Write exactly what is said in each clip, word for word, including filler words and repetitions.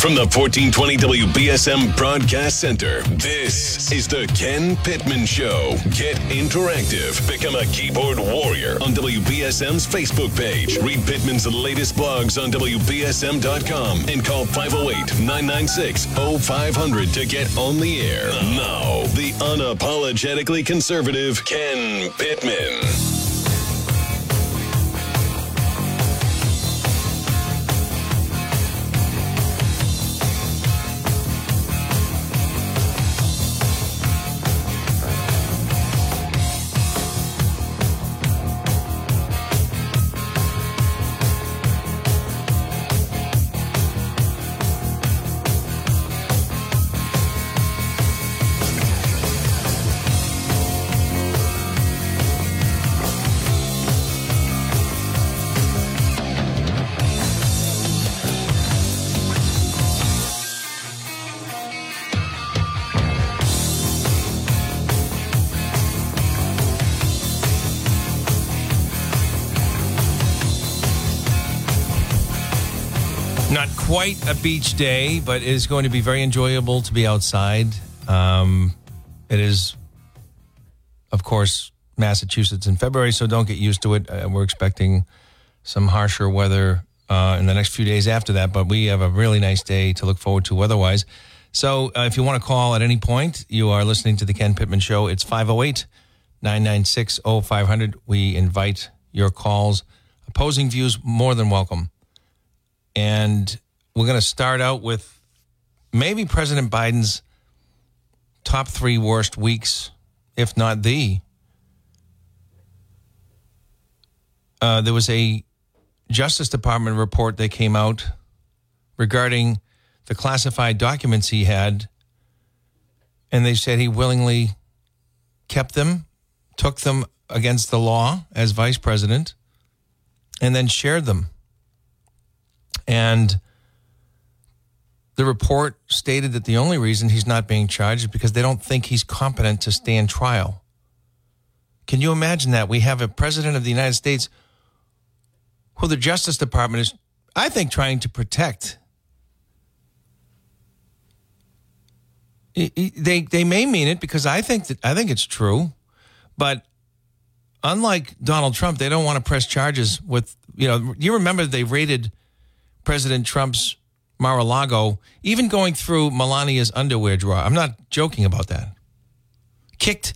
From the fourteen twenty W B S M Broadcast Center, this is the Ken Pittman Show. Get interactive. Become a keyboard warrior on W B S M's Facebook page. Read Pittman's latest blogs on W B S M dot com and call five oh eight, nine nine six, oh five hundred to get on the air. Now, the unapologetically conservative Ken Pittman. Quite a beach day, but it is going to be very enjoyable to be outside. Um, it is, of course, Massachusetts in February, so don't get used to it. Uh, we're expecting some harsher weather uh, in the next few days after that, but we have a really nice day to look forward to weather-wise. So uh, if you want to call at any point, you are listening to The Ken Pittman Show. It's five oh eight, nine nine six, oh five hundred. We invite your calls. Opposing views, more than welcome. And we're going to start out with maybe President Biden's top three worst weeks, if not the. Uh, there was a Justice Department report that came out regarding the classified documents he had, and they said he willingly kept them, took them against the law as vice president, and then shared them. And the report stated that the only reason he's not being charged is because they don't think he's competent to stand trial. Can you imagine that? We have a president of the United States who the Justice Department is, I think, trying to protect. They they may mean it because I think that I think it's true, but unlike Donald Trump, they don't want to press charges with, you know, you remember they raided President Trump's Mar-a-Lago, even going through Melania's underwear drawer. I'm not joking about that. Kicked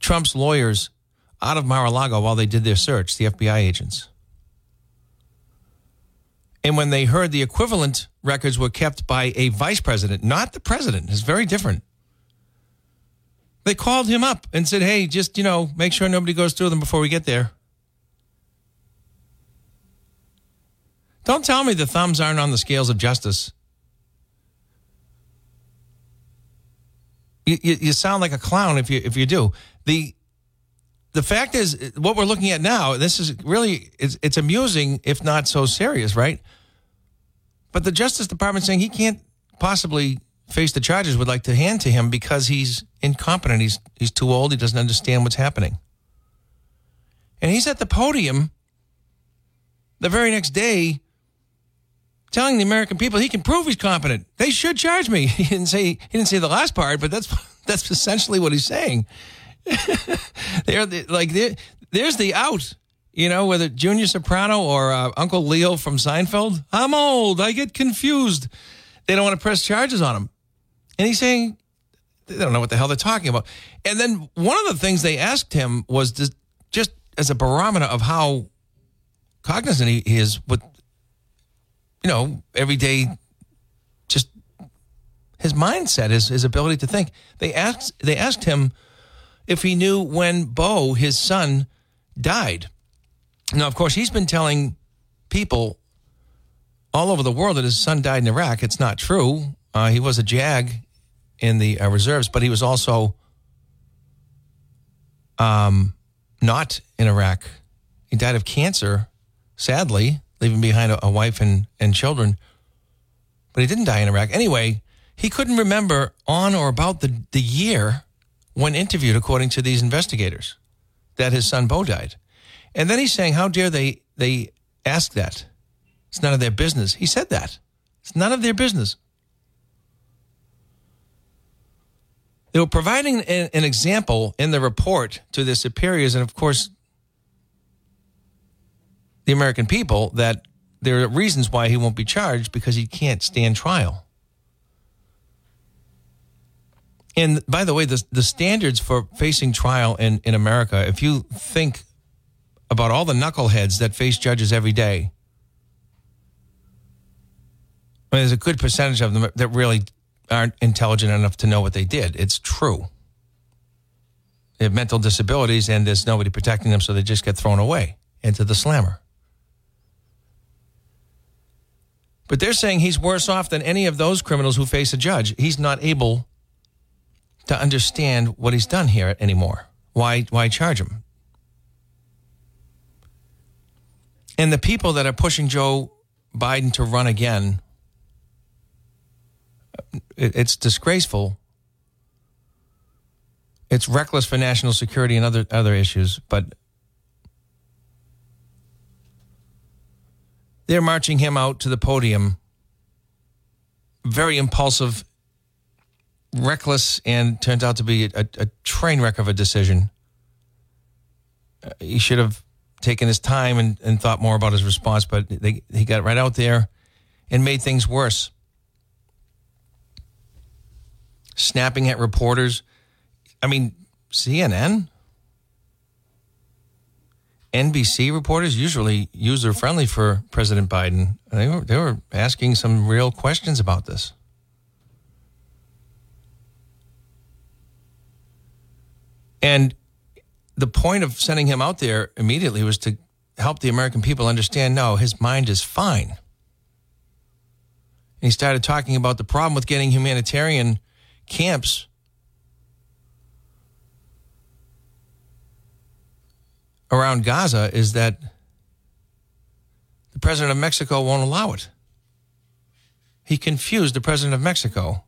Trump's lawyers out of Mar-a-Lago while they did their search, the F B I agents. And when they heard the equivalent records were kept by a vice president, not the president, it's very different. They called him up and said, hey, just, you know, make sure nobody goes through them before we get there. Don't tell me the thumbs aren't on the scales of justice. You, you, you sound like a clown if you if you do. The the fact is, what we're looking at now, this is really, it's, it's amusing, if not so serious, right? But the Justice Department saying he can't possibly face the charges would like to hand to him because he's incompetent. He's, he's too old. He doesn't understand what's happening. And he's at the podium the very next day, telling the American people he can prove he's competent. They should charge me. He didn't say he didn't say the last part, but that's that's essentially what he's saying. They're the, like they're, there's the out, you know, whether Junior Soprano or uh, Uncle Leo from Seinfeld. I'm old. I get confused. They don't want to press charges on him, and he's saying they don't know what the hell they're talking about. And then one of the things they asked him was to, just as a barometer of how cognizant he, he is with, you know, every day, just his mindset, his, his ability to think. They asked they asked him if he knew when Bo, his son, died. Now, of course, he's been telling people all over the world that his son died in Iraq. It's not true. Uh, he was a JAG in the uh, reserves, but he was also um, not in Iraq. He died of cancer, sadly, leaving behind a, a wife and, and children. But he didn't die in Iraq. Anyway, he couldn't remember on or about the, the year when interviewed, according to these investigators, that his son Bo died. And then he's saying, how dare they, they ask that? It's none of their business. He said that. It's none of their business. They were providing an, an example in the report to their superiors and, of course, the American people that there are reasons why he won't be charged because he can't stand trial. And, by the way, the, the standards for facing trial in, in America, if you think about all the knuckleheads that face judges every day, I mean, there's a good percentage of them that really aren't intelligent enough to know what they did. It's true. They have mental disabilities and there's nobody protecting them, so they just get thrown away into the slammer. But they're saying he's worse off than any of those criminals who face a judge. He's not able to understand what he's done here anymore. Why, why charge him? And the people that are pushing Joe Biden to run again, it's disgraceful. It's reckless for national security and other other issues, but they're marching him out to the podium. Very impulsive, reckless, and turns out to be a, a train wreck of a decision. He should have taken his time and, and thought more about his response, but they, he got right out there and made things worse. Snapping at reporters. I mean, C N N? N B C reporters, usually user-friendly for President Biden. They were, they were asking some real questions about this. And the point of sending him out there immediately was to help the American people understand, no, his mind is fine. And he started talking about the problem with getting humanitarian camps around Gaza is that the president of Mexico won't allow it. He confused the president of Mexico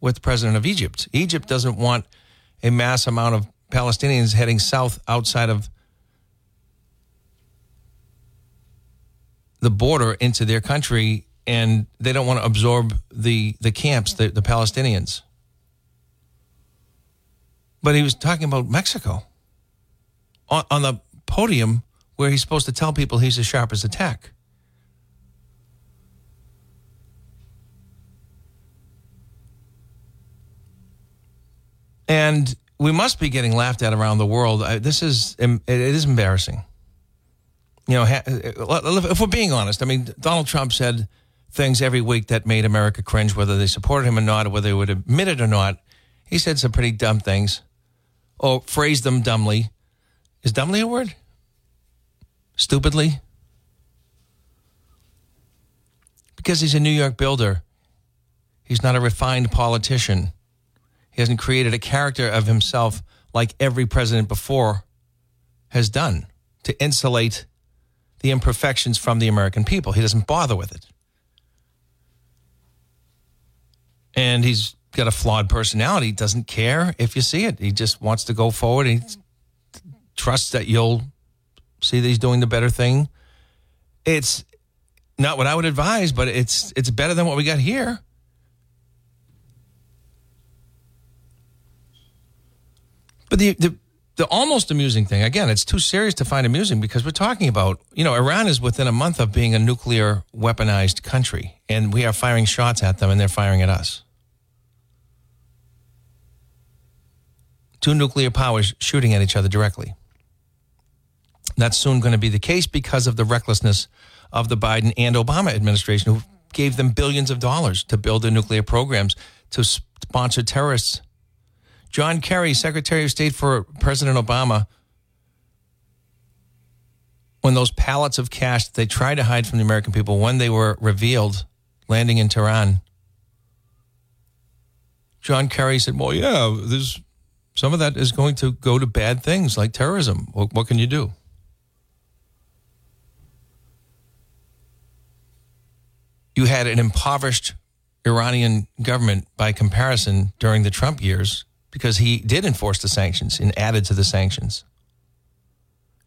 with the president of Egypt. Egypt doesn't want a mass amount of Palestinians heading south outside of the border into their country, and they don't want to absorb the, the camps, the, the Palestinians. But he was talking about Mexico on, on the podium where he's supposed to tell people he's as sharp as a tack. And we must be getting laughed at around the world. I, this is, it is embarrassing. You know, if we're being honest, I mean, Donald Trump said things every week that made America cringe, whether they supported him or not, or whether they would admit it or not. He said some pretty dumb things. Oh, phrased them dumbly. Is dumbly a word? Stupidly? Because he's a New York builder. He's not a refined politician. He hasn't created a character of himself like every president before has done to insulate the imperfections from the American people. He doesn't bother with it. And he's got a flawed personality. He doesn't care if you see it. He just wants to go forward. He trusts that you'll see that he's doing the better thing. It's not what I would advise, but it's it's better than what we got here. But the, the the almost amusing thing, again, it's too serious to find amusing because we're talking about, you know, Iran is within a month of being a nuclear weaponized country, and we are firing shots at them, and they're firing at us. Two nuclear powers shooting at each other directly. That's soon going to be the case because of the recklessness of the Biden and Obama administration, who gave them billions of dollars to build their nuclear programs, to sponsor terrorists. John Kerry, Secretary of State for President Obama, when those pallets of cash that they tried to hide from the American people, when they were revealed landing in Tehran, John Kerry said, well, yeah, there's... some of that is going to go to bad things like terrorism. What, what can you do? You had an impoverished Iranian government by comparison during the Trump years because he did enforce the sanctions and added to the sanctions.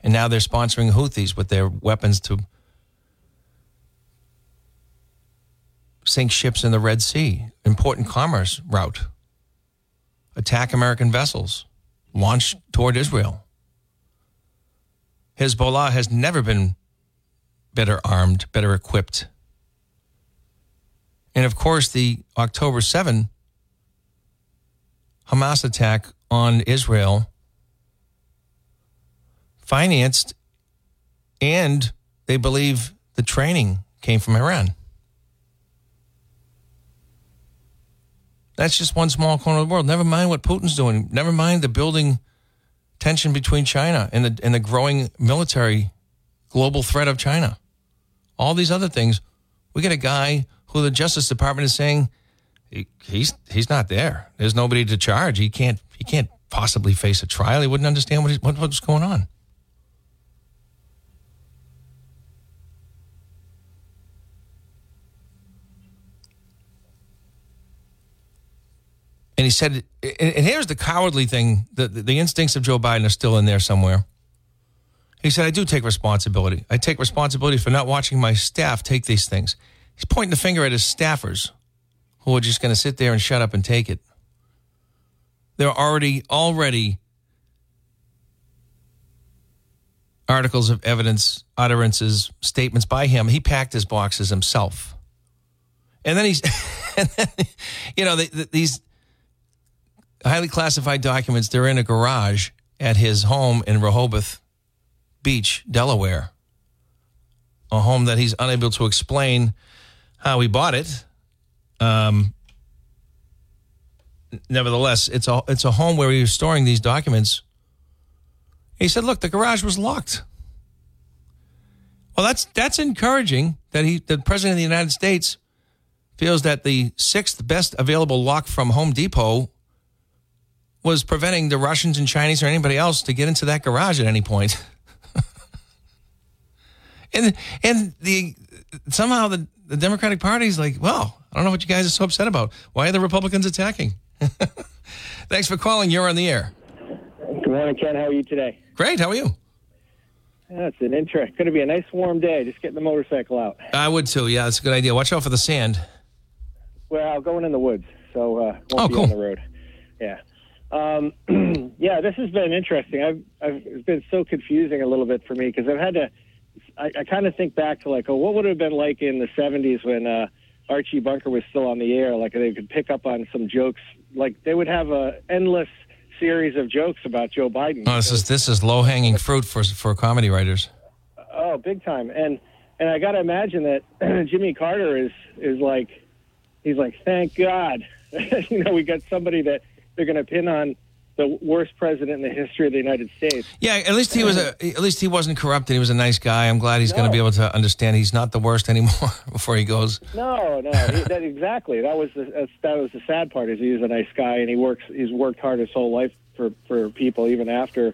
And now they're sponsoring Houthis with their weapons to sink ships in the Red Sea, important commerce route, attack American vessels, launch toward Israel. Hezbollah has never been better armed, better equipped. And of course, the October seventh Hamas attack on Israel, financed, and they believe the training came from Iran. That's just one small corner of the world. Never mind what Putin's doing. Never mind the building tension between China and the and the growing military global threat of China. All these other things. We get a guy who the Justice Department is saying he, he's he's not there. There's nobody to charge. He can't he can't possibly face a trial. He wouldn't understand what, he, what what's going on. And he said, and here's the cowardly thing, the, the instincts of Joe Biden are still in there somewhere. He said, I do take responsibility. I take responsibility for not watching my staff take these things. He's pointing the finger at his staffers who are just going to sit there and shut up and take it. There are already, already articles of evidence, utterances, statements by him. He packed his boxes himself. And then he's, and then, you know, the, the, these... highly classified documents, they're in a garage at his home in Rehoboth Beach, Delaware. A home that he's unable to explain how he bought it. Um, nevertheless, it's a, it's a home where he was storing these documents. He said, look, the garage was locked. Well, that's that's encouraging that he, the President of the United States feels that the sixth best available lock from Home Depot was preventing the Russians and Chinese or anybody else to get into that garage at any point. and and the somehow the, the Democratic Party's like, well, I don't know what you guys are so upset about. Why are the Republicans attacking? Thanks for calling. You're on the air. Good morning, Ken. How are you today? Great. How are you? That's an interest. Going to be a nice warm day. Just getting the motorcycle out. I would too. Yeah, that's a good idea. Watch out for the sand. Well, going in the woods, so uh, won't oh, be cool. on the road. Yeah. Um, yeah, this has been interesting. I've, I've it's been so confusing a little bit for me because I've had to. I, I kind of think back to like, oh, what would it have been like in the seventies when uh, Archie Bunker was still on the air? Like they could pick up on some jokes. Like they would have a endless series of jokes about Joe Biden. Oh, this is this is low hanging fruit for for comedy writers. Oh, big time! And and I got to imagine that Jimmy Carter is is like, he's like, thank God, you know, we got somebody that. They're going to pin on the worst president in the history of the United States. Yeah, at least he was a, at least he wasn't corrupted. He was a nice guy. I'm glad he's no. going to be able to understand he's not the worst anymore before he goes. No, no, he, that, exactly. That was the that was the sad part. Is he was a nice guy and he works. He's worked hard his whole life for, for people, even after.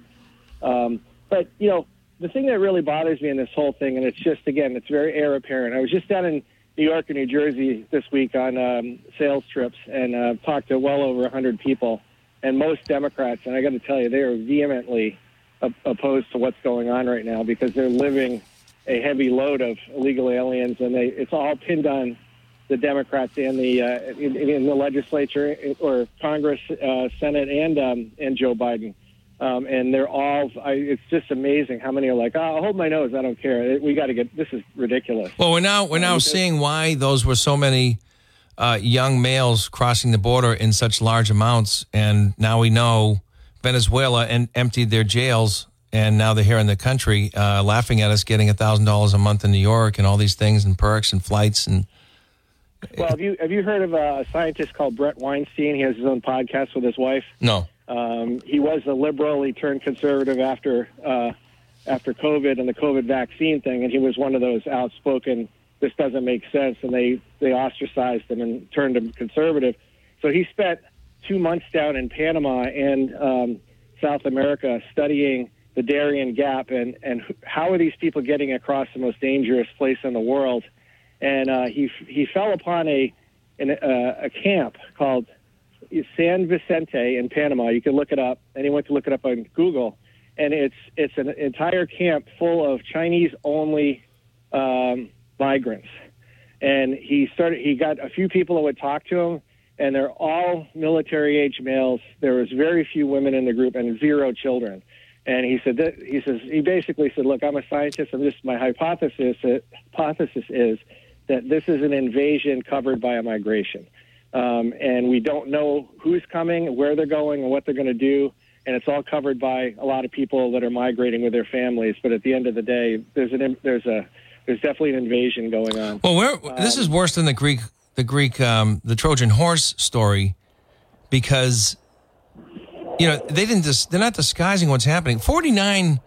Um, but you know, the thing that really bothers me in this whole thing, and it's just again, it's very heir apparent. I was just down in New York and New Jersey this week on um, sales trips and uh, talked to well over one hundred people and most Democrats. And I got to tell you, they are vehemently op- opposed to what's going on right now because they're living a heavy load of illegal aliens. And they, it's all pinned on the Democrats and the uh, in, in the legislature or Congress, uh, Senate and um, and Joe Biden. Um, and they're all, I, it's just amazing how many are like, oh, I'll hold my nose. I don't care. We got to get, this is ridiculous. Well, we're now, we're now um, seeing why those were so many uh, young males crossing the border in such large amounts. And now we know Venezuela and emptied their jails. And now they're here in the country uh, laughing at us, getting one thousand dollars a month in New York and all these things and perks and flights and. Well, have you, have you heard of a scientist called Brett Weinstein? He has his own podcast with his wife. No. Um, he was a liberal. He turned conservative after uh, after COVID and the COVID vaccine thing, and he was one of those outspoken, this doesn't make sense, and they, they ostracized him and turned him conservative. So he spent two months down in Panama and um, South America studying the Darien Gap and, and how are these people getting across the most dangerous place in the world. And uh, he he fell upon a an, uh, a camp called San Vicente in Panama. You can look it up. Anyone can look it up on Google, and it's it's an entire camp full of Chinese only um, migrants, And he started. He got a few people that would talk to him, and they're all military-age males. There was very few women in the group and zero children. And he said that, he says he basically said, "Look, I'm a scientist. I'm just my hypothesis. Hypothesis is that this is an invasion covered by a migration, um, and we don't know who's coming, where they're going, and what they're going to do. And it's all covered by a lot of people that are migrating with their families. But at the end of the day, there's an there's a There's definitely an invasion going on." Well, we're, um, this is worse than the Greek, the Greek, um, the Trojan horse story, because you know they didn't. Dis- they're not disguising what's happening. forty-nine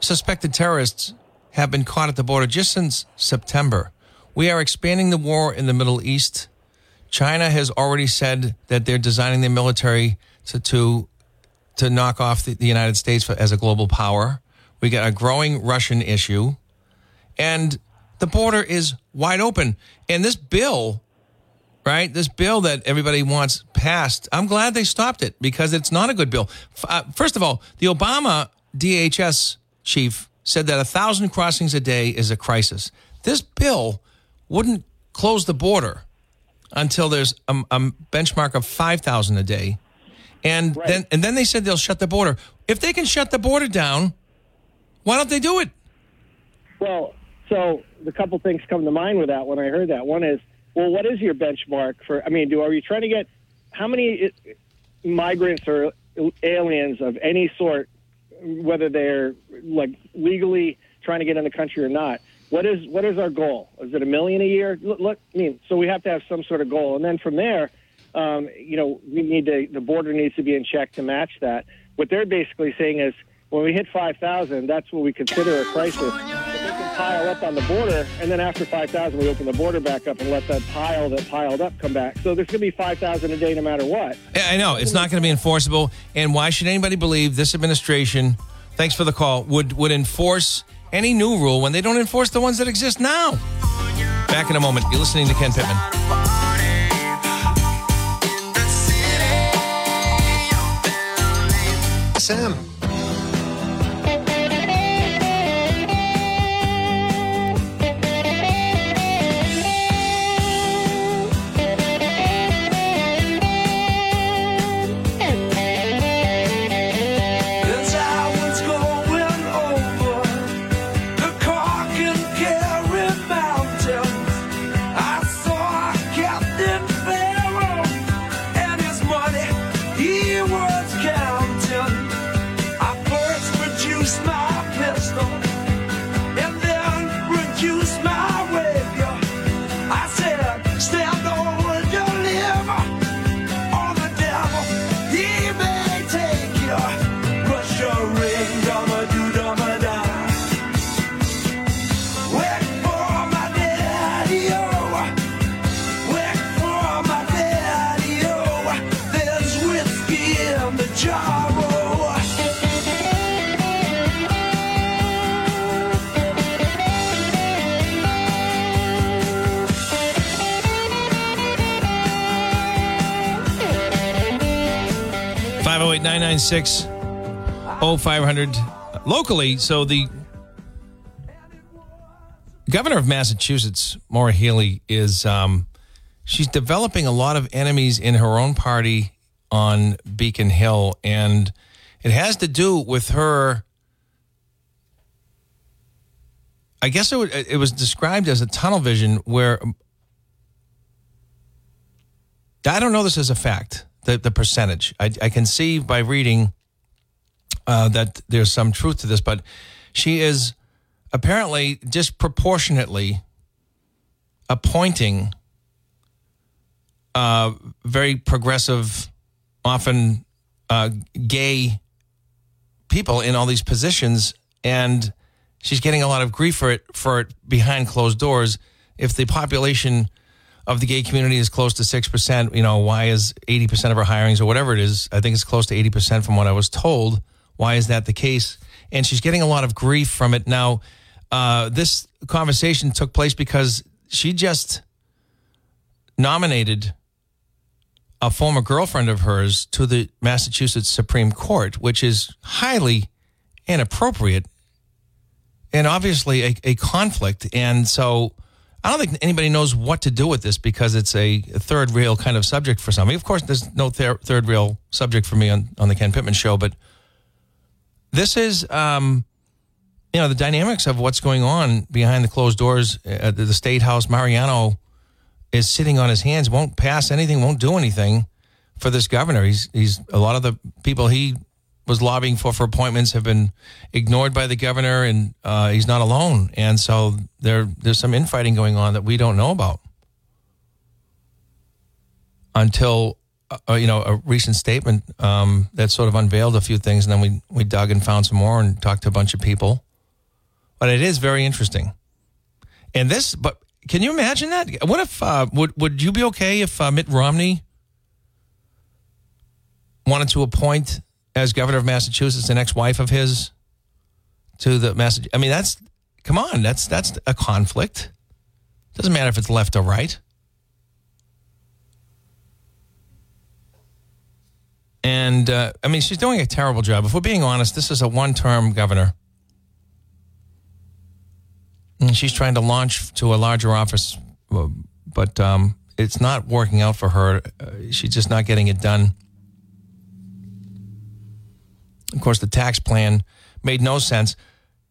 suspected terrorists have been caught at the border just since September. We are expanding the war in the Middle East. China has already said that they're designing their military to to, to knock off the, the United States for, as a global power. We got a growing Russian issue. And the border is wide open. And this bill, right, this bill that everybody wants passed, I'm glad they stopped it because it's not a good bill. Uh, first of all, the Obama D H S chief said that one thousand crossings a day is a crisis. This bill wouldn't close the border until there's a, a benchmark of five thousand a day. And right. then and then they said they'll shut the border. If they can shut the border down, why don't they do it? Well, so the couple things come to mind with that when I heard that. One is, well, what is your benchmark for, I mean, do are you trying to get, how many migrants or aliens of any sort, whether they're like legally trying to get in the country or not, what is what is our goal? Is it a million a year? Look, look I mean, so we have to have some sort of goal. And then from there, um, you know, we need to, the border needs to be in check to match that. What they're basically saying is, when we hit five thousand, that's what we consider a crisis. Pile up on the border, and then after five thousand, we open the border back up and let that pile that piled up come back. So there's going to be five thousand a day no matter what. I know. It's not going to be enforceable, and why should anybody believe this administration, thanks for the call, would, would enforce any new rule when they don't enforce the ones that exist now? Back in a moment. You're listening to Ken Pittman. Sam. nine nine six oh five hundred locally. So the governor of Massachusetts, Maura Healey, is um, she's developing a lot of enemies in her own party on Beacon Hill, and it has to do with her. I guess it, would, it was described as a tunnel vision where I don't know this as a fact. The, the percentage. I, I can see by reading uh, that there's some truth to this, but she is apparently disproportionately appointing uh, very progressive, often uh, gay people in all these positions, and she's getting a lot of grief for it, for it behind closed doors. If the population of the gay community is close to six percent, you know, why is eighty percent of our hirings or whatever it is, I think it's close to eighty percent from what I was told, why is that the case? And she's getting a lot of grief from it. Now, uh, this conversation took place because she just nominated a former girlfriend of hers to the Massachusetts Supreme Court, which is highly inappropriate and obviously a, a conflict. And so I don't think anybody knows what to do with this because it's a third rail kind of subject for somebody. Of course, there's no ther- third rail subject for me on, on the Ken Pittman show, but this is, um, you know, the dynamics of what's going on behind the closed doors at the State House. Mariano is sitting on his hands, won't pass anything, won't do anything for this governor. He's, he's a lot of the people he was lobbying for for appointments have been ignored by the governor, and uh, he's not alone. And so there, there's some infighting going on that we don't know about until uh, you know, a recent statement um, that sort of unveiled a few things, and then we we dug and found some more and talked to a bunch of people. But it is very interesting. And this, but can you imagine that? What if uh, would would you be okay if uh, Mitt Romney wanted to appoint, as governor of Massachusetts, an ex-wife of his to the Massachusetts? I mean, that's, come on, that's that's a conflict. Doesn't matter if it's left or right. And, uh, I mean, she's doing a terrible job. If we're being honest, this is a one-term governor. And she's trying to launch to a larger office, but um, it's not working out for her. Uh, she's just not getting it done. Of course, the tax plan made no sense.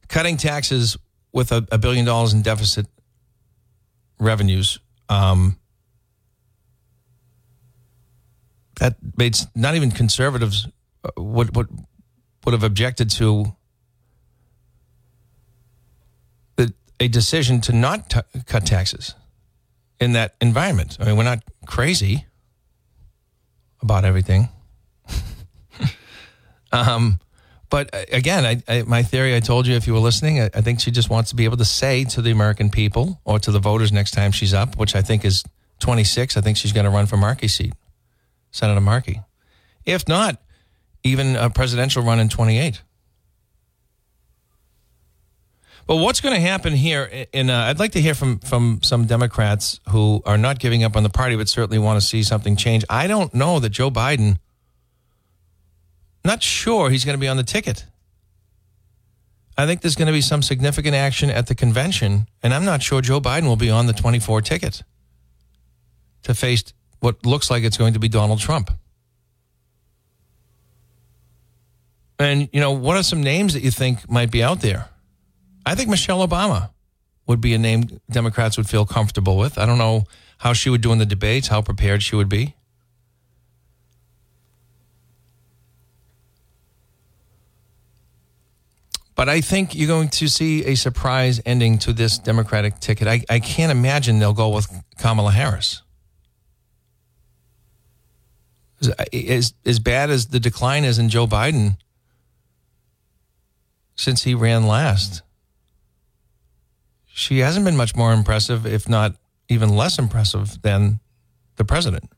Cutting taxes with a, a billion dollars in deficit revenues. Um, that made, not even conservatives would, would, would have objected to the, a decision to not t- cut taxes in that environment. I mean, we're not crazy about everything. Um, but again, I, I, my theory, I told you if you were listening, I, I think she just wants to be able to say to the American people or to the voters next time she's up, which I think is twenty-six, I think she's going to run for Markey's seat, Senator Markey. If not, even a presidential run in twenty-eight. But what's going to happen here, in, uh, I'd like to hear from, from some Democrats who are not giving up on the party, but certainly want to see something change. I don't know that Joe Biden... Not sure he's going to be on the ticket. I think there's going to be some significant action at the convention, and I'm not sure Joe Biden will be on the twenty-four ticket to face what looks like it's going to be Donald Trump. And, you know, what are some names that you think might be out there? I think Michelle Obama would be a name Democrats would feel comfortable with. I don't know how she would do in the debates, how prepared she would be. But I think you're going to see a surprise ending to this Democratic ticket. I, I can't imagine they'll go with Kamala Harris. As, as bad as the decline is in Joe Biden since he ran last, she hasn't been much more impressive, if not even less impressive than the president.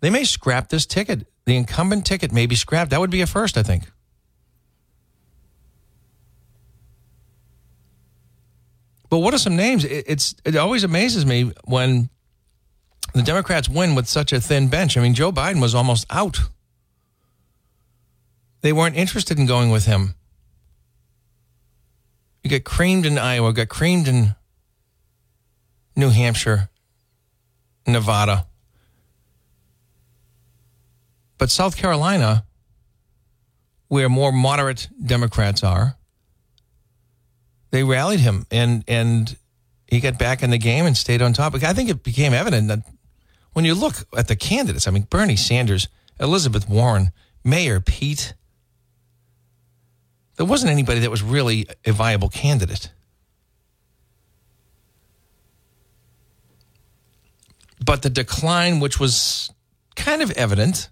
They may scrap this ticket. The incumbent ticket may be scrapped. That would be a first, I think. But what are some names? It's It always amazes me when the Democrats win with such a thin bench. I mean, Joe Biden was almost out. They weren't interested in going with him. You get creamed in Iowa, got creamed in New Hampshire, Nevada. But South Carolina, where more moderate Democrats are, they rallied him, and, and he got back in the game and stayed on top. I think it became evident that when you look at the candidates, I mean, Bernie Sanders, Elizabeth Warren, Mayor Pete, there wasn't anybody that was really a viable candidate. But the decline, which was kind of evident,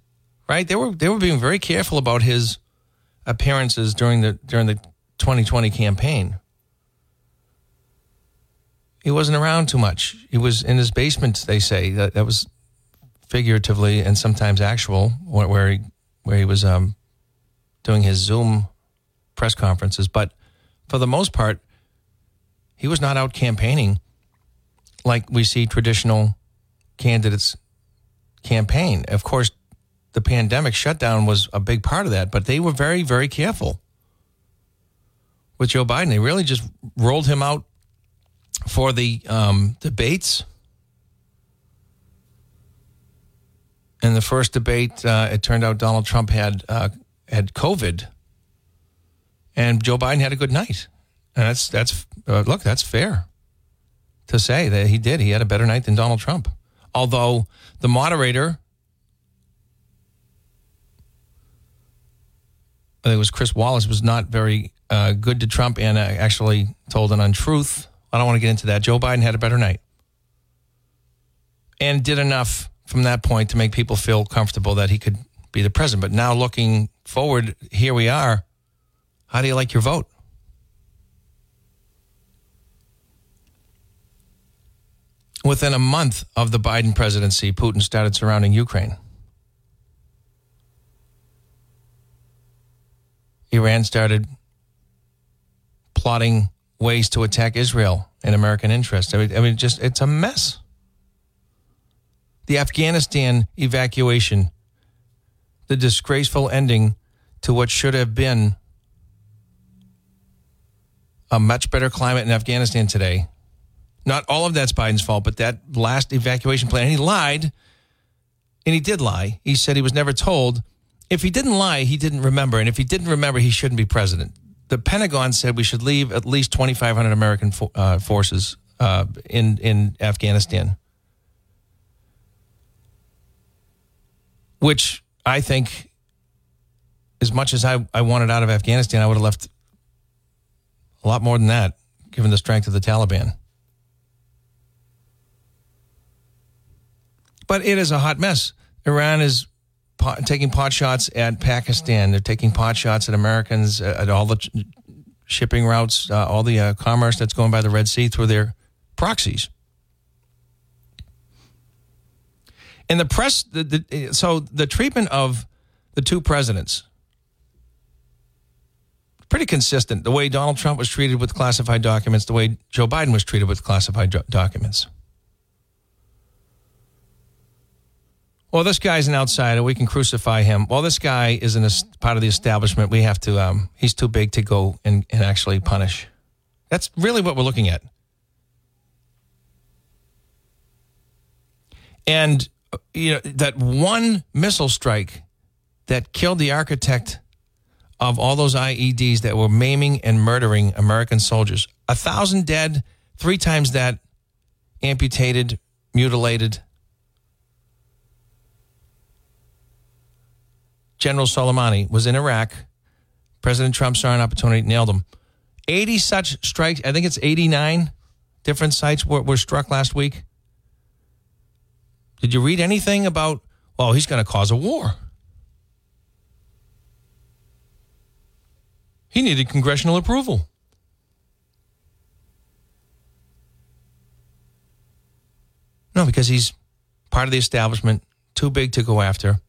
right? They were they were being very careful about his appearances during the during the twenty twenty campaign. He wasn't around too much. He was in his basement, they say. That, that was figuratively and sometimes actual, where he, where he was um, doing his Zoom press conferences. But for the most part, he was not out campaigning like we see traditional candidates campaign. Of course, the pandemic shutdown was a big part of that, but they were very, very careful with Joe Biden. They really just rolled him out for the um, debates. In the first debate, uh, it turned out Donald Trump had uh, had COVID, and Joe Biden had a good night. And that's that's uh, look, that's fair to say that he did. He had a better night than Donald Trump. Although the moderator, I think it was Chris Wallace, was not very uh, good to Trump and uh, actually told an untruth. I don't want to get into that. Joe Biden had a better night and did enough from that point to make people feel comfortable that he could be the president. But now looking forward, here we are. How do you like your vote? Within a month of the Biden presidency, Putin started surrounding Ukraine. Iran started plotting ways to attack Israel in American interest. I mean, I mean just it's a mess. The Afghanistan evacuation, the disgraceful ending to what should have been a much better climate in Afghanistan today. Not all of that's Biden's fault, but that last evacuation plan, and he lied, and he did lie. He said he was never told. If he didn't lie, he didn't remember, and if he didn't remember, he shouldn't be president. The Pentagon said we should leave at least twenty-five hundred American fo- uh, forces uh, in, in Afghanistan, which I think, as much as I, I wanted out of Afghanistan, I would have left a lot more than that, given the strength of the Taliban. But it is a hot mess. Iran is pot, taking pot shots at Pakistan. They're taking pot shots at Americans, uh, at all the ch- shipping routes, uh, all the uh, commerce that's going by the Red Sea through their proxies. And the press, the, the, so the treatment of the two presidents, pretty consistent. The way Donald Trump was treated with classified documents, the way Joe Biden was treated with classified do- documents. Well, this guy's an outsider. We can crucify him. Well, this guy is an, part of the establishment. We have to, um, he's too big to go and, and actually punish. That's really what we're looking at. And, you know, that one missile strike that killed the architect of all those I E Ds that were maiming and murdering American soldiers. A thousand dead, three times that, amputated, mutilated. General Soleimani was in Iraq. President Trump saw an opportunity, nailed him. eighty such strikes, I think it's eighty-nine different sites were, were struck last week. Did you read anything about, well, he's going to cause a war? He needed congressional approval. No, because he's part of the establishment, too big to go after.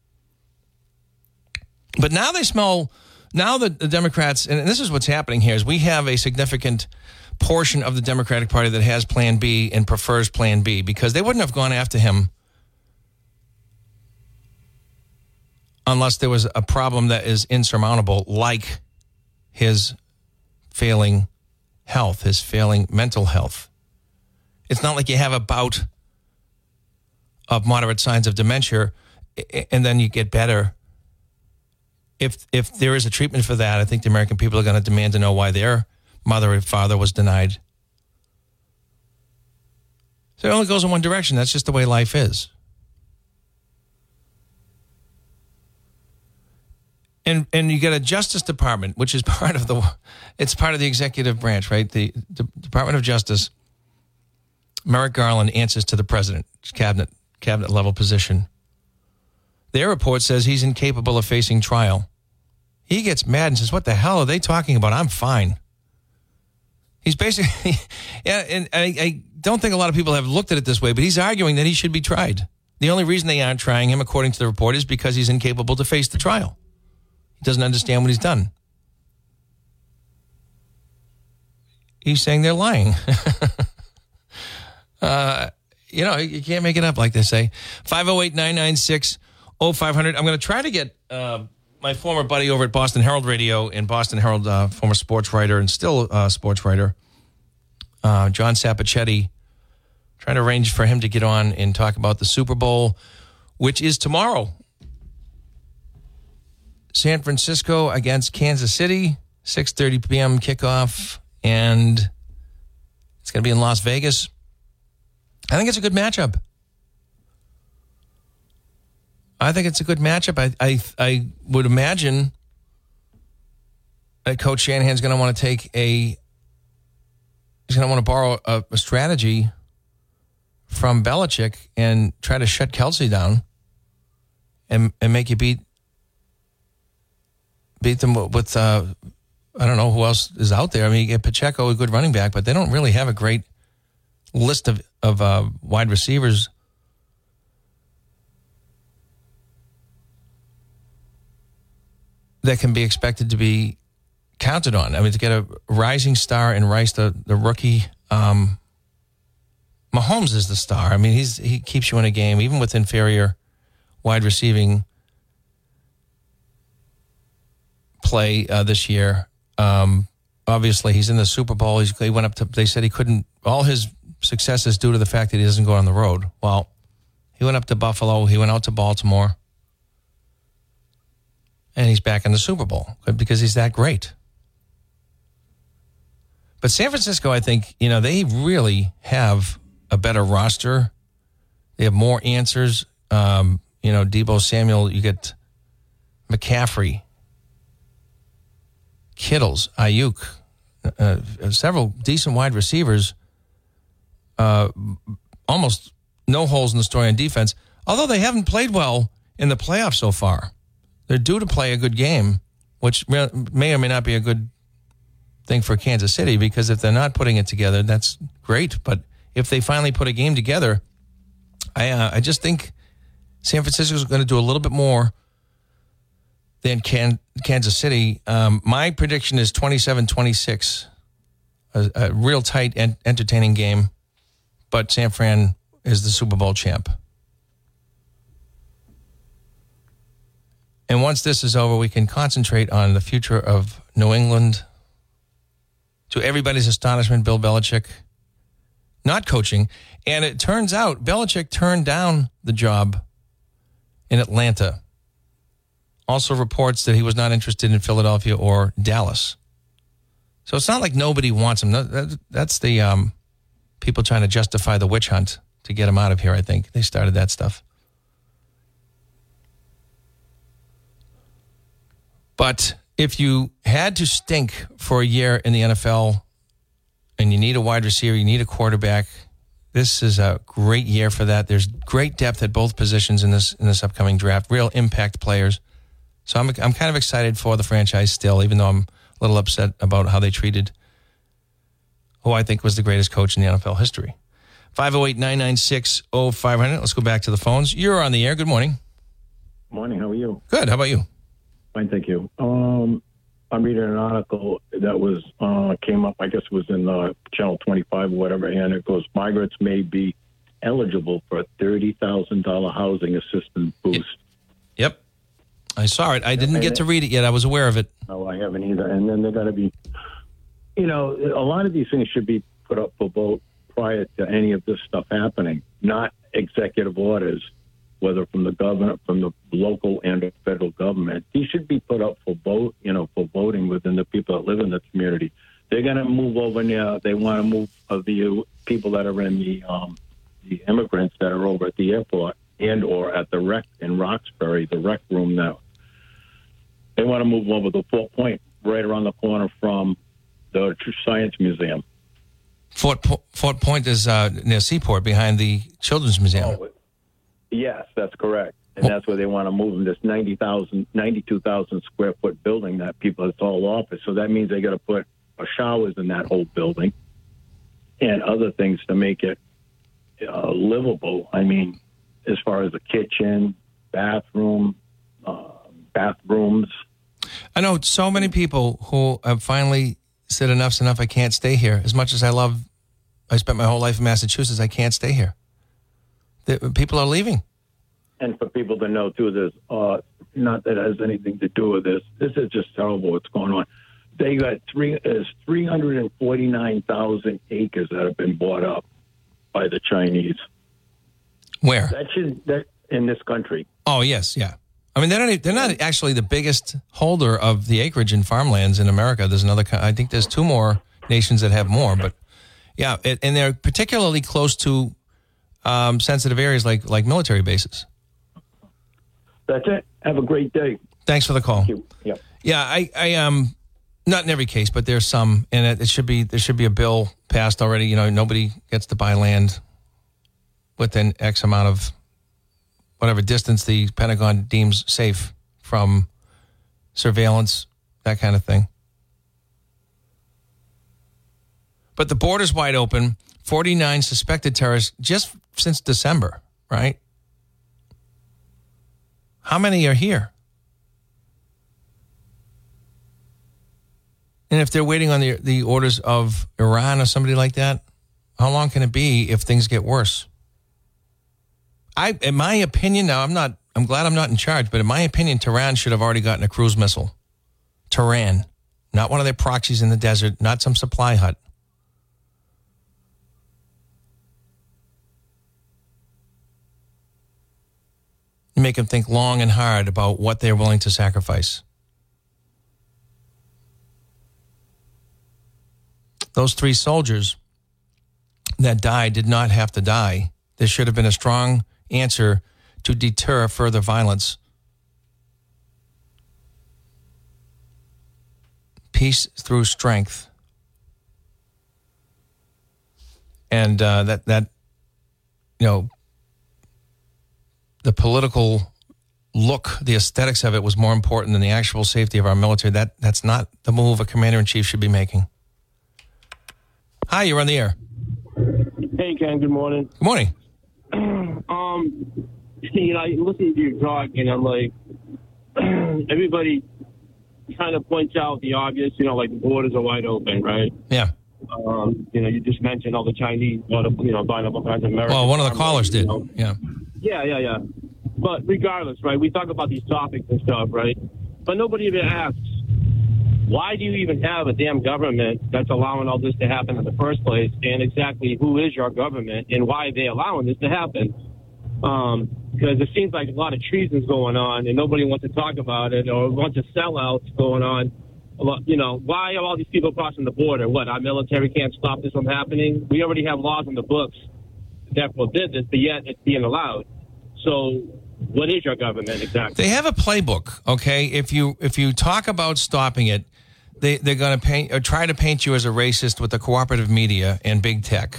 But now they smell, now the, the Democrats, and this is what's happening here, is we have a significant portion of the Democratic Party that has Plan B and prefers Plan B, because they wouldn't have gone after him unless there was a problem that is insurmountable, like his failing health, his failing mental health. It's not like you have a bout of moderate signs of dementia and then you get better. If if there is a treatment for that, I think the American people are going to demand to know why their mother and father was denied. So it only goes in one direction. That's just the way life is. And and you got a Justice Department, which is part of the, it's part of the executive branch, right? The, the Department of Justice. Merrick Garland answers to the president, cabinet cabinet level position. Their report says he's incapable of facing trial. He gets mad and says, what the hell are they talking about? I'm fine. He's basically, yeah, and I, I don't think a lot of people have looked at it this way, but he's arguing that he should be tried. The only reason they aren't trying him, according to the report, is because he's incapable to face the trial. He doesn't understand what he's done. He's saying they're lying. uh, you know, you can't make it up, like they say. five oh eight, nine nine six, oh five hundred. I'm going to try to get uh, my former buddy over at Boston Herald Radio and Boston Herald, uh, former sports writer and still uh, sports writer, uh, John Sappacetti, trying to arrange for him to get on and talk about the Super Bowl, which is tomorrow. San Francisco against Kansas City, six thirty p.m. kickoff, and it's going to be in Las Vegas. I think it's a good matchup. I think it's a good matchup. I I, I would imagine that Coach Shanahan's going to want to take a, he's going to want to borrow a, a strategy from Belichick and try to shut Kelsey down and and make you beat beat them with, uh, I don't know who else is out there. I mean, you get Pacheco, a good running back, but they don't really have a great list of, of uh, wide receivers. That can be expected to be counted on. I mean, to get a rising star and Rice, the, the rookie, um, Mahomes is the star. I mean, he's he keeps you in a game, even with inferior wide receiving play uh, this year. Um, obviously, he's in the Super Bowl. He's, he went up to, they said he couldn't, all his success is due to the fact that he doesn't go on the road. Well, he went up to Buffalo, he went out to Baltimore. And he's back in the Super Bowl because he's that great. But San Francisco, I think, you know, they really have a better roster. They have more answers. Um, you know, Deebo Samuel, you get McCaffrey, Kittles, Ayuk, uh, several decent wide receivers. Uh, almost no holes in the story on defense, although they haven't played well in the playoffs so far. They're due to play a good game, which may or may not be a good thing for Kansas City, because if they're not putting it together, that's great. But if they finally put a game together, I uh, I just think San Francisco is going to do a little bit more than Can- Kansas City. Um, my prediction is twenty-seven twenty-six, a, a real tight and entertaining game. But San Fran is the Super Bowl champ. And once this is over, we can concentrate on the future of New England. To everybody's astonishment, Bill Belichick not coaching. And it turns out Belichick turned down the job in Atlanta. Also reports that he was not interested in Philadelphia or Dallas. So it's not like nobody wants him. That's the um, people trying to justify the witch hunt to get him out of here, I think. They started that stuff. But if you had to stink for a year in the N F L and you need a wide receiver, you need a quarterback, this is a great year for that. There's great depth at both positions in this in this upcoming draft, real impact players. So I'm I'm kind of excited for the franchise still, even though I'm a little upset about how they treated who I think was the greatest coach in the N F L history. five oh eight, nine nine six, oh five hundred. Let's go back to the phones. You're on the air. Good morning. Morning. How are you? Good. How about you? Fine, thank you. Um, I'm reading an article that was uh, came up, I guess it was in uh, Channel twenty-five or whatever, and it goes, migrants may be eligible for a thirty thousand dollars housing assistance boost. Yep. I saw it. I didn't and get it, to read it yet. I was aware of it. No, I haven't either. And then they're going to be, you know, a lot of these things should be put up for vote prior to any of this stuff happening, not executive orders. Whether from the government, from the local and the federal government, these should be put up for vote, you know, for voting within the people that live in the community. They're going to move over now. They want to move uh, the people that are in the um, the immigrants that are over at the airport and or at the rec in Roxbury, the rec room now. They want to move over to Fort Point, right around the corner from the Science Museum. Fort po- Fort Point is uh, near Seaport, behind the Children's Museum. Oh, yes, that's correct. And that's where they want to move them, this ninety thousand, ninety-two thousand square foot building that people, it's all office. So that means they got to put showers in that whole building and other things to make it uh, livable. I mean, as far as the kitchen, bathroom, uh, bathrooms. I know so many people who have finally said enough's enough, I can't stay here. As much as I love, I spent my whole life in Massachusetts, I can't stay here. People are leaving. And for people to know, too, there's uh, not that it has anything to do with this. This is just terrible what's going on. they got three uh, three hundred and forty nine thousand acres that have been bought up by the Chinese. Where? That's in, that, in this country. Oh yes, yeah. I mean, they're not, they're not actually the biggest holder of the acreage in farmlands in America. There's another. I think there's two more nations that have more, but yeah, it, and they're particularly close to um, sensitive areas like like military bases. That's it. Have a great day. Thanks for the call. Thank you. Yeah. Yeah. I, I um, not in every case, but there's some, and it, it should be there should be a bill passed already. You know, nobody gets to buy land within X amount of whatever distance the Pentagon deems safe from surveillance, that kind of thing. But the border's wide open. forty-nine suspected terrorists just since December, right? How many are here? And if they're waiting on the the orders of Iran or somebody like that, how long can it be if things get worse? I, in my opinion, now I'm not. I'm glad I'm not in charge, but in my opinion, Tehran should have already gotten a cruise missile. Tehran, not one of their proxies in the desert, not some supply hut. You make them think long and hard about what they're willing to sacrifice. Those three soldiers that died did not have to die. There should have been a strong answer to deter further violence. Peace through strength. And uh, that, that, you know, the political look, the aesthetics of it was more important than the actual safety of our military. That, that's not the move a commander-in-chief should be making. Hi, you're on the air. Hey, Ken. Good morning. Good morning. um, you know, I listen to you talk, and I'm like, everybody kind of points out the obvious, you know, like the borders are wide open, right? Yeah. Um, you know, you just mentioned all the Chinese, you know, buying up all kinds of American. Well, one of the farmers, callers did. You know? Yeah. Yeah, yeah, yeah. But regardless, right? We talk about these topics and stuff, right? But nobody even asks, why do you even have a damn government that's allowing all this to happen in the first place? And exactly who is your government and why are they allowing this to happen? Um, because it seems like a lot of treason's going on and nobody wants to talk about it, or a bunch of sellouts going on. You know, why are all these people crossing the border? What, our military can't stop this from happening? We already have laws in the books that forbid this, but yet it's being allowed. So what is your government exactly? They have a playbook, okay? If you if you talk about stopping it, They, they're going to paint or try to paint you as a racist with the cooperative media and big tech,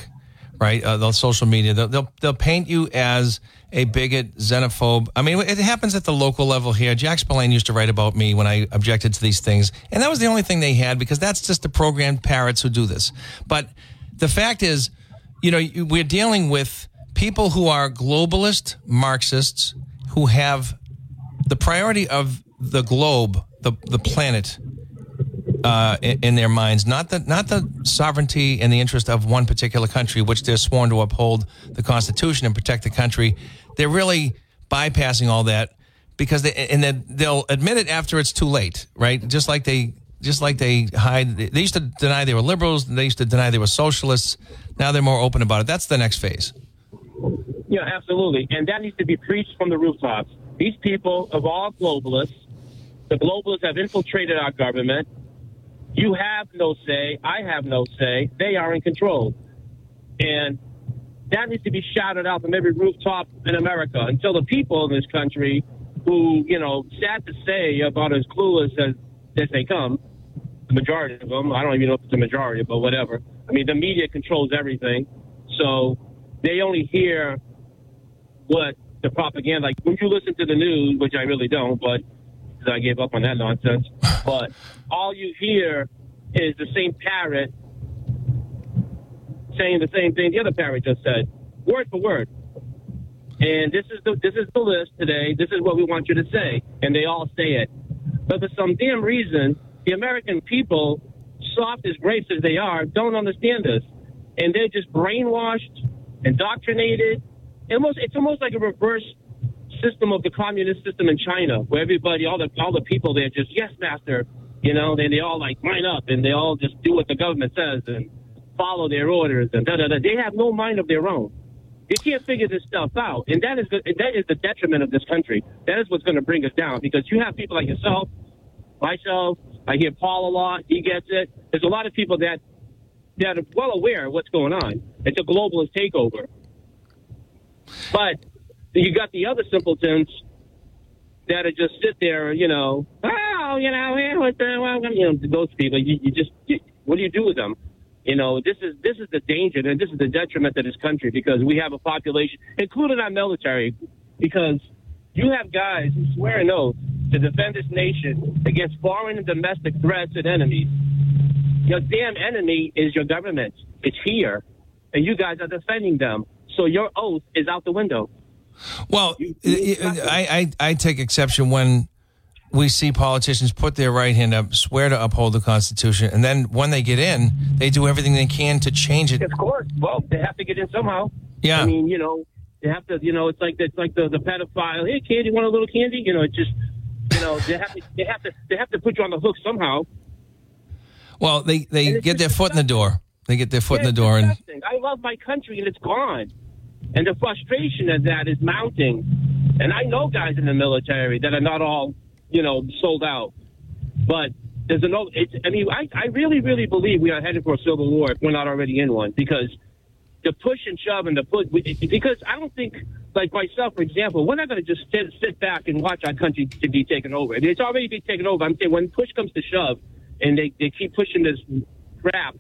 right? Uh, the social media. They'll, they'll they'll paint you as a bigot, xenophobe. I mean, it happens at the local level here. Jack Spillane used to write about me when I objected to these things. And that was the only thing they had, because that's just the programmed parrots who do this. But the fact is, you know, we're dealing with people who are globalist Marxists who have the priority of the globe, the, the planet, Uh, in, in their minds, not the not the sovereignty and the interest of one particular country, which they're sworn to uphold the Constitution and protect the country. They're really bypassing all that because they, and then they'll admit it after it's too late, right? Just like they just like they hide. They used to deny they were liberals. They used to deny they were socialists. Now they're more open about it. That's the next phase. Yeah, absolutely, and that needs to be preached from the rooftops. These people of all globalists, the globalists have infiltrated our government. You have no say. I have no say. They are in control. And that needs to be shouted out from every rooftop in America until the people in this country who, you know, sad to say, about as clueless as, as they come, the majority of them, I don't even know if it's the majority, but whatever. I mean, the media controls everything. So they only hear what the propaganda, like when you listen to the news, which I really don't, but I gave up on that nonsense. But all you hear is the same parrot saying the same thing the other parrot just said, word for word. And this is the this is the list today. This is what we want you to say, and they all say it. But for some damn reason, the American people, soft as grapes as they are, don't understand this, and they're just brainwashed, indoctrinated. Almost, it's almost like a reverse system of the communist system in China, where everybody, all the all the people there, just yes, master, You know, then they all like line up and they all just do what the government says and follow their orders and da da da. They have no mind of their own. They can't figure this stuff out, and that is the, that is the detriment of this country. That is what's going to bring us down, because you have people like yourself, myself. I hear Paul a lot; he gets it. There's a lot of people that that are well aware of what's going on. It's a globalist takeover. But you got the other simpletons that are just sit there, you know, oh, you know, you know, those people. You, you just, you, what do you do with them? You know, this is this is the danger, and this is the detriment to this country, because we have a population, including our military, because you have guys who swear an oath to defend this nation against foreign and domestic threats and enemies. Your damn enemy is your government. It's here, and you guys are defending them. So your oath is out the window. Well, you, you I, I, I take exception when we see politicians put their right hand up, swear to uphold the Constitution, and then when they get in, they do everything they can to change it. Of course. Well, they have to get in somehow. Yeah. I mean, you know, they have to, you know, it's like it's like the, the pedophile. Hey, kid, you want a little candy? You know, it just, you know, they have to they have to they have to put you on the hook somehow. Well, they they get their foot disgusting. in the door. They get their foot yeah, in the door, disgusting. and I love my country, and it's gone. And the frustration of that is mounting. And I know guys in the military that are not all, you know, sold out. But there's an old, it's, I mean, I, I really, really believe we are headed for a civil war if we're not already in one, because the push and shove and the push, because I don't think, like myself, for example, we're not going to just sit, sit back and watch our country to be taken over. I mean, it's already been taken over. I'm saying when push comes to shove and they, they keep pushing this crap,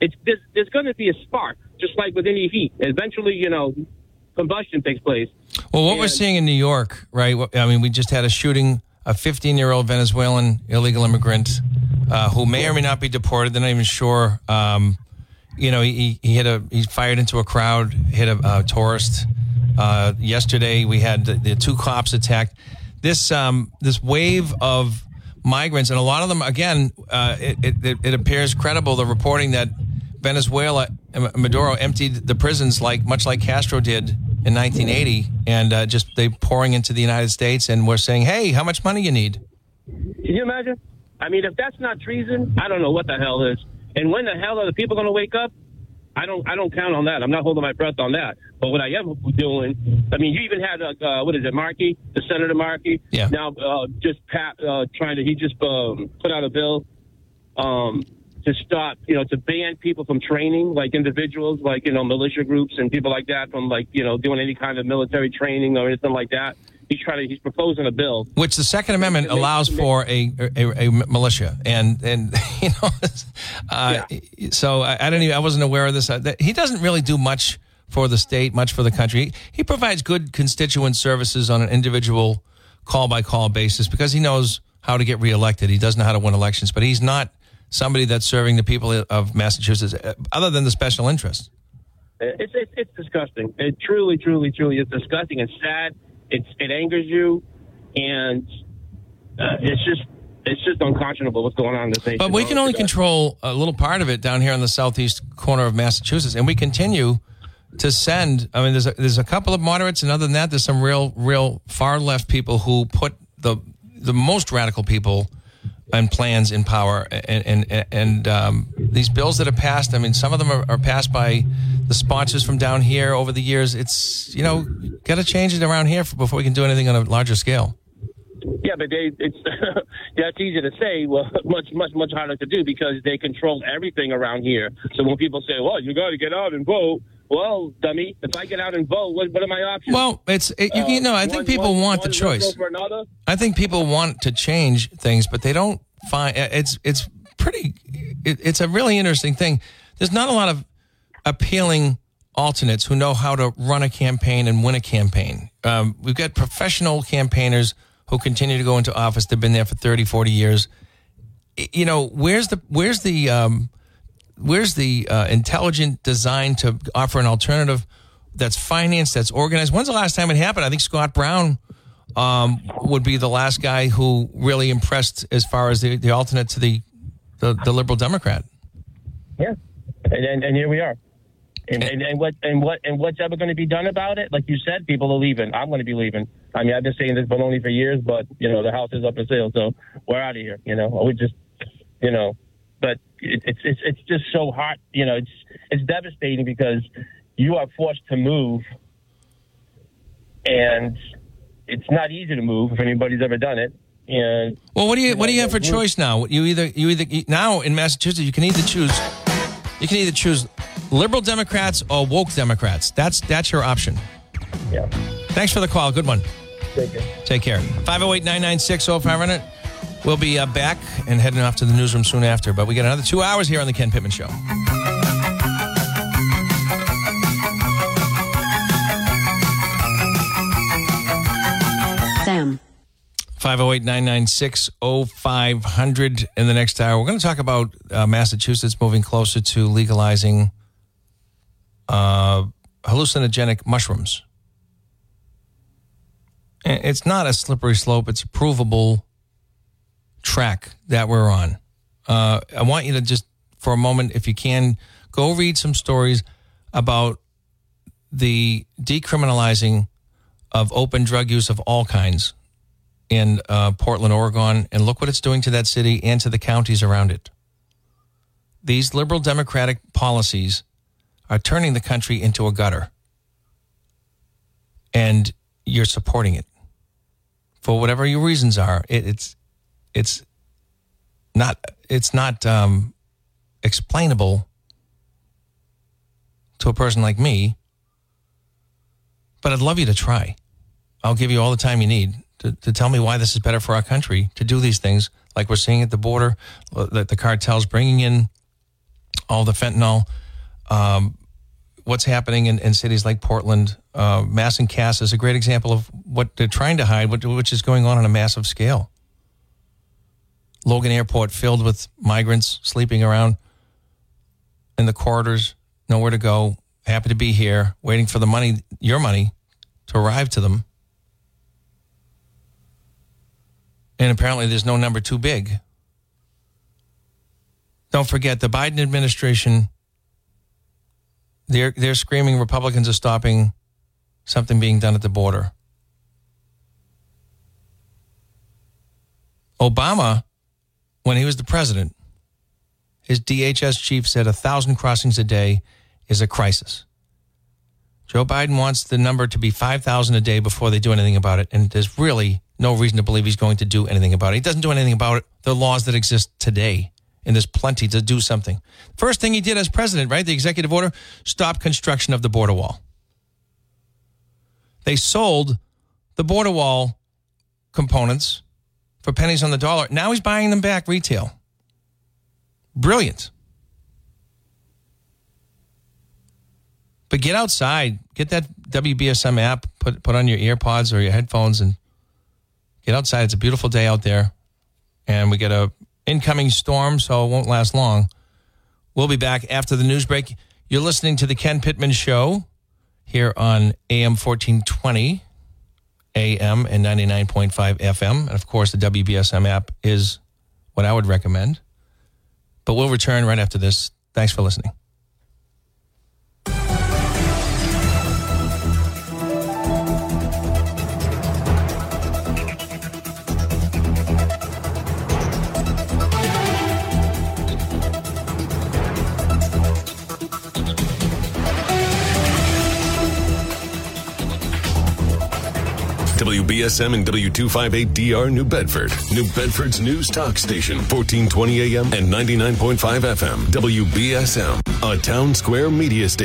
it's there's, there's going to be a spark, just like with any heat. Eventually, you know, combustion takes place. Well, what and, we're seeing in New York, right? I mean, we just had a shooting, a fifteen-year-old Venezuelan illegal immigrant uh, who may or may not be deported. They're not even sure. Um, you know, he, he hit a he fired into a crowd, hit a uh, tourist. Uh, yesterday, we had the, the two cops attacked. This um, this wave of migrants, and a lot of them, again, uh, it, it, it appears credible, the reporting that Venezuela, Maduro emptied the prisons like much like Castro did in nineteen eighty, and uh, just they pouring into the United States, and we're saying, hey, how much money you need? Can you imagine? I mean, if that's not treason, I don't know what the hell is. And when the hell are the people going to wake up? I don't I don't count on that. I'm not holding my breath on that. But what I am doing, I mean, you even had, uh, what is it, Markey, the Senator Markey? Yeah. Now uh, just Pat, uh, trying to, he just um, put out a bill um, to stop, you know, to ban people from training, like individuals, like, you know, militia groups and people like that from, like, you know, doing any kind of military training or anything like that. He's trying to, he's proposing a bill. Which the Second Amendment allows for a, a, a militia. And, and, you know, uh, yeah. so I, I didn't even, I wasn't aware of this. He doesn't really do much for the state, much for the country. He, he provides good constituent services on an individual call by call basis because he knows how to get reelected. He does know how to win elections, but he's not somebody that's serving the people of Massachusetts other than the special interests. It's, it's, it's disgusting. It truly, truly, truly is disgusting. It's sad. It's, it angers you, and uh, it's just it's just unconscionable what's going on in this nation. But we can only control a little part of it down here in the southeast corner of Massachusetts, and we continue to send. I mean, there's a, there's a couple of moderates, and other than that, there's some real, real far left people who put the the most radical people and plans in power, and and and um, these bills that are passed. I mean, some of them are, are passed by the sponsors from down here over the years. It's, you know, got to change it around here before we can do anything on a larger scale. Yeah, but they it's that's easy to say. Well, much much much harder to do because they control everything around here. So when people say, "Well, you got to get out and vote," well, dummy, if I get out and vote, what, what are my options? Well, it's it, you, you know, I uh, think one, people one, want one, the choice. I think people want to change things, but they don't find it's it's pretty. It, it's a really interesting thing. There's not a lot of appealing alternates who know how to run a campaign and win a campaign. Um, we've got professional campaigners who continue to go into office. They've been there for thirty, forty years. You know, where's the where's the um, where's the uh, intelligent design to offer an alternative that's financed, that's organized? When's the last time it happened? I think Scott Brown um, would be the last guy who really impressed as far as the, the alternate to the, the, the liberal Democrat. Yeah, and, and, and here we are. And, and, and what and what and what's ever going to be done about it? Like you said, people are leaving. I'm going to be leaving. I mean, I've been saying this baloney for years, but you know, the house is up for sale, so we're out of here. You know, we just, you know, but it, it's it's it's just so hot. You know, it's it's devastating because you are forced to move, and it's not easy to move if anybody's ever done it. And well, what do you, you what know, do you have for choice now? You either you either now in Massachusetts you can either choose you can either choose. liberal Democrats or woke Democrats. That's that's your option. Yeah. Thanks for the call. Good one. Take care. Take care. five oh eight, nine nine six, oh five hundred. We'll be uh, back and heading off to the newsroom soon after. But we got another two hours here on the Ken Pittman Show. Sam. five oh eight, nine nine six, oh five hundred. In the next hour, we're going to talk about uh, Massachusetts moving closer to legalizing Uh, hallucinogenic mushrooms. It's not a slippery slope. It's a provable track that we're on. Uh, I want you to just, for a moment, if you can, go read some stories about the decriminalizing of open drug use of all kinds in uh, Portland, Oregon, and look what it's doing to that city and to the counties around it. These liberal democratic policies are turning the country into a gutter. And you're supporting it. For whatever your reasons are, it, it's it's not it's not um, explainable to a person like me, but I'd love you to try. I'll give you all the time you need to, to tell me why this is better for our country to do these things like we're seeing at the border, that the cartels bringing in all the fentanyl. Um, what's happening in, in cities like Portland, uh, Mass and Cass is a great example of what they're trying to hide, what, which is going on on a massive scale. Logan Airport filled with migrants sleeping around in the corridors, nowhere to go, happy to be here, waiting for the money, your money, to arrive to them. And apparently there's no number too big. Don't forget the Biden administration. They're they're screaming Republicans are stopping something being done at the border. Obama, when he was the president, his D H S chief said a thousand crossings a day is a crisis. Joe Biden wants the number to be five thousand a day before they do anything about it. And there's really no reason to believe he's going to do anything about it. He doesn't do anything about it. The laws that exist today. And there's plenty to do something. First thing he did as president, right? The executive order, stop construction of the border wall. They sold the border wall components for pennies on the dollar. Now he's buying them back retail. Brilliant. But get outside. Get that W B S M app. Put, put on your ear pods or your headphones and get outside. It's a beautiful day out there. And we get a incoming storm, so it won't last long. We'll be back after the news break. You're listening to the Ken Pittman Show here on A M fourteen twenty, A M and ninety-nine point five F M. And, of course, the W B S M app is what I would recommend. But we'll return right after this. Thanks for listening. W B S M and W two fifty-eight D R New Bedford. New Bedford's news talk station, fourteen twenty A M and ninety-nine point five F M. W B S M, a town square media station.